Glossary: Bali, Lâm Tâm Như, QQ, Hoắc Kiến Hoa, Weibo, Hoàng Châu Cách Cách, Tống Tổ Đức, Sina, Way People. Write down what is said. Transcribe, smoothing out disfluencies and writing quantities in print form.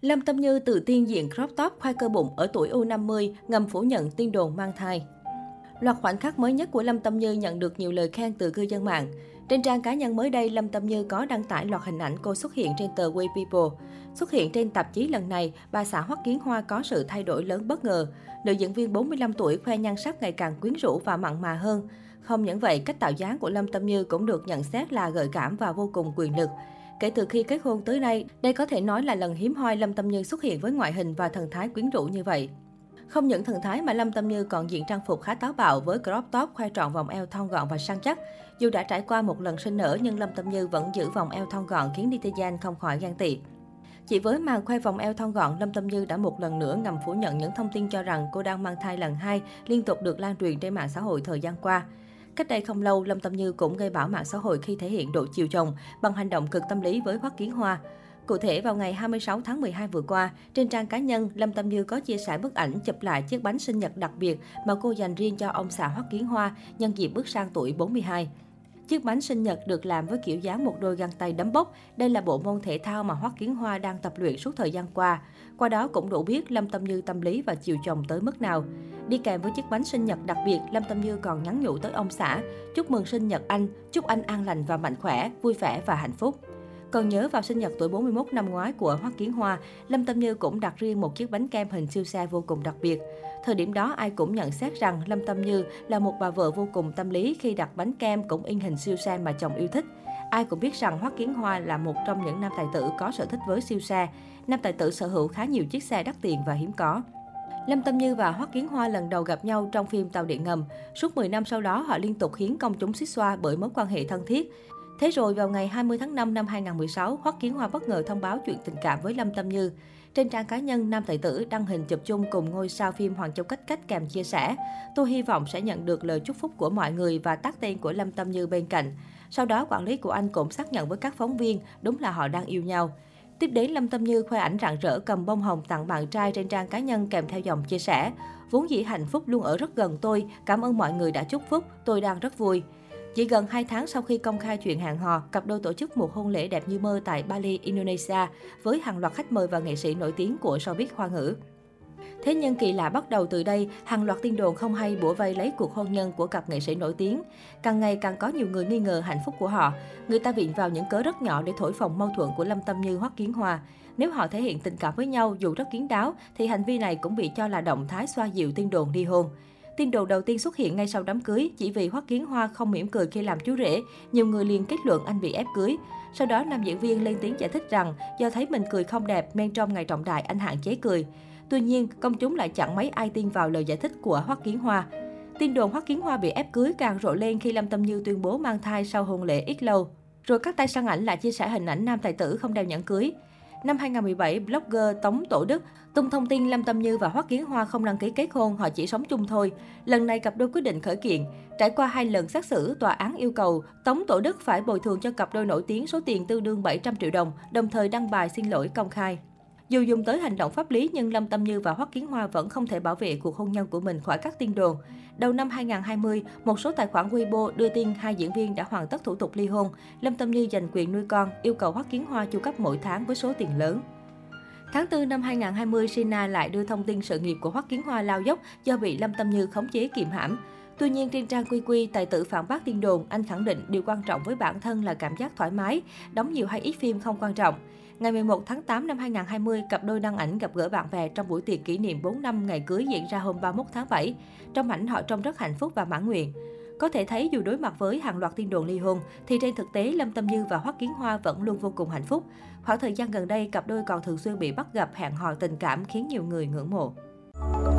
Lâm Tâm Như tự tin diện crop top khoai cơ bụng ở tuổi U50, ngầm phủ nhận tin đồn mang thai. Loạt khoảnh khắc mới nhất của Lâm Tâm Như nhận được nhiều lời khen từ cư dân mạng. Trên trang cá nhân mới đây, Lâm Tâm Như có đăng tải loạt hình ảnh cô xuất hiện trên tờ Way People. Xuất hiện trên tạp chí lần này, bà xã Hoắc Kiến Hoa có sự thay đổi lớn bất ngờ. Nữ diễn viên 45 tuổi khoe nhan sắc ngày càng quyến rũ và mặn mà hơn. Không những vậy, cách tạo dáng của Lâm Tâm Như cũng được nhận xét là gợi cảm và vô cùng quyền lực. Kể từ khi kết hôn tới nay, đây có thể nói là lần hiếm hoi Lâm Tâm Như xuất hiện với ngoại hình và thần thái quyến rũ như vậy. Không những thần thái mà Lâm Tâm Như còn diện trang phục khá táo bạo với crop top khoe trọn vòng eo thon gọn và săn chắc. Dù đã trải qua một lần sinh nở nhưng Lâm Tâm Như vẫn giữ vòng eo thon gọn khiến netizen không khỏi ghen tị. Chỉ với màn khoe vòng eo thon gọn, Lâm Tâm Như đã một lần nữa ngầm phủ nhận những thông tin cho rằng cô đang mang thai lần 2 liên tục được lan truyền trên mạng xã hội thời gian qua. Cách đây không lâu, Lâm Tâm Như cũng gây bão mạng xã hội khi thể hiện độ chiều chồng bằng hành động cực tâm lý với Hoắc Kiến Hoa. Cụ thể, vào ngày 26 tháng 12 vừa qua, trên trang cá nhân, Lâm Tâm Như có chia sẻ bức ảnh chụp lại chiếc bánh sinh nhật đặc biệt mà cô dành riêng cho ông xã Hoắc Kiến Hoa nhân dịp bước sang tuổi 42. Chiếc bánh sinh nhật được làm với kiểu dáng một đôi găng tay đấm bốc. Đây là bộ môn thể thao mà Hoắc Kiến Hoa đang tập luyện suốt thời gian qua. Qua đó cũng đủ biết Lâm Tâm Như tâm lý và chiều chồng tới mức nào. Đi kèm với chiếc bánh sinh nhật đặc biệt, Lâm Tâm Như còn nhắn nhủ tới ông xã: chúc mừng sinh nhật anh, chúc anh an lành và mạnh khỏe, vui vẻ và hạnh phúc. Còn nhớ vào sinh nhật tuổi 41 năm ngoái của Hoắc Kiến Hoa, Lâm Tâm Như cũng đặt riêng một chiếc bánh kem hình siêu xe vô cùng đặc biệt. Thời điểm đó, ai cũng nhận xét rằng Lâm Tâm Như là một bà vợ vô cùng tâm lý khi đặt bánh kem cũng in hình siêu xe mà chồng yêu thích. Ai cũng biết rằng Hoắc Kiến Hoa là một trong những nam tài tử có sở thích với siêu xe. Nam tài tử sở hữu khá nhiều chiếc xe đắt tiền và hiếm có. Lâm Tâm Như và Hoắc Kiến Hoa lần đầu gặp nhau trong phim Tàu Điện Ngầm. Suốt 10 năm sau đó, họ liên tục khiến công chúng xuýt xoa bởi mối quan hệ thân thiết. Thế rồi, vào ngày 20 tháng 5 năm 2016, Hoắc Kiến Hoa bất ngờ thông báo chuyện tình cảm với Lâm Tâm Như. Trên trang cá nhân, nam tài tử đăng hình chụp chung cùng ngôi sao phim Hoàng Châu Cách Cách kèm chia sẻ: tôi hy vọng sẽ nhận được lời chúc phúc của mọi người và tag tên của Lâm Tâm Như bên cạnh. Sau đó, quản lý của anh cũng xác nhận với các phóng viên, đúng là họ đang yêu nhau. Tiếp đến, Lâm Tâm Như khoe ảnh rạng rỡ cầm bông hồng tặng bạn trai trên trang cá nhân kèm theo dòng chia sẻ: vốn dĩ hạnh phúc luôn ở rất gần tôi, cảm ơn mọi người đã chúc phúc, tôi đang rất vui. Chỉ gần 2 tháng sau khi công khai chuyện hẹn hò, cặp đôi tổ chức một hôn lễ đẹp như mơ tại Bali, Indonesia với hàng loạt khách mời và nghệ sĩ nổi tiếng của showbiz Hoa ngữ. Thế nhưng kỳ lạ bắt đầu từ đây, hàng loạt tin đồn không hay bủa vây lấy cuộc hôn nhân của cặp nghệ sĩ nổi tiếng. Càng ngày càng có nhiều người nghi ngờ hạnh phúc của họ. Người ta viện vào những cớ rất nhỏ để thổi phồng mâu thuẫn của Lâm Tâm Như, Hoắc Kiến Hoa. Nếu họ thể hiện tình cảm với nhau dù rất kín đáo, thì hành vi này cũng bị cho là động thái xoa dịu tin đồn ly hôn. Tin đồn đầu tiên xuất hiện ngay sau đám cưới, chỉ vì Hoắc Kiến Hoa không mỉm cười khi làm chú rể, nhiều người liền kết luận anh bị ép cưới. Sau đó, nam diễn viên lên tiếng giải thích rằng do thấy mình cười không đẹp nên trong ngày trọng đại anh hạn chế cười. Tuy nhiên, công chúng lại chẳng mấy ai tin vào lời giải thích của Hoắc Kiến Hoa. Tin đồn Hoắc Kiến Hoa bị ép cưới càng rộ lên khi Lâm Tâm Như tuyên bố mang thai sau hôn lễ ít lâu. Rồi các tay săn ảnh lại chia sẻ hình ảnh nam tài tử không đeo nhẫn cưới. Năm 2017, blogger Tống Tổ Đức tung thông tin Lâm Tâm Như và Hoắc Kiến Hoa không đăng ký kết hôn, họ chỉ sống chung thôi. Lần này cặp đôi quyết định khởi kiện. Trải qua 2 lần xét xử, tòa án yêu cầu Tống Tổ Đức phải bồi thường cho cặp đôi nổi tiếng số tiền tương đương 700 triệu đồng, đồng thời đăng bài xin lỗi công khai. Dù dùng tới hành động pháp lý nhưng Lâm Tâm Như và Hoắc Kiến Hoa vẫn không thể bảo vệ cuộc hôn nhân của mình khỏi các tin đồn. Đầu năm 2020, một số tài khoản Weibo đưa tin 2 diễn viên đã hoàn tất thủ tục ly hôn. Lâm Tâm Như giành quyền nuôi con, yêu cầu Hoắc Kiến Hoa chu cấp mỗi tháng với số tiền lớn. Tháng 4 năm 2020, Sina lại đưa thông tin sự nghiệp của Hoắc Kiến Hoa lao dốc do bị Lâm Tâm Như khống chế kiềm hãm. Tuy nhiên, trên trang QQ, tài tử phản bác tin đồn, anh khẳng định điều quan trọng với bản thân là cảm giác thoải mái, đóng nhiều hay ít phim không quan trọng. Ngày 11 tháng 8 năm 2020, cặp đôi đăng ảnh gặp gỡ bạn bè trong buổi tiệc kỷ niệm 4 năm ngày cưới diễn ra hôm 31 tháng 7. Trong ảnh họ trông rất hạnh phúc và mãn nguyện. Có thể thấy dù đối mặt với hàng loạt tin đồn ly hôn, thì trên thực tế Lâm Tâm Như và Hoắc Kiến Hoa vẫn luôn vô cùng hạnh phúc. Khoảng thời gian gần đây, cặp đôi còn thường xuyên bị bắt gặp hẹn hò tình cảm khiến nhiều người ngưỡng mộ.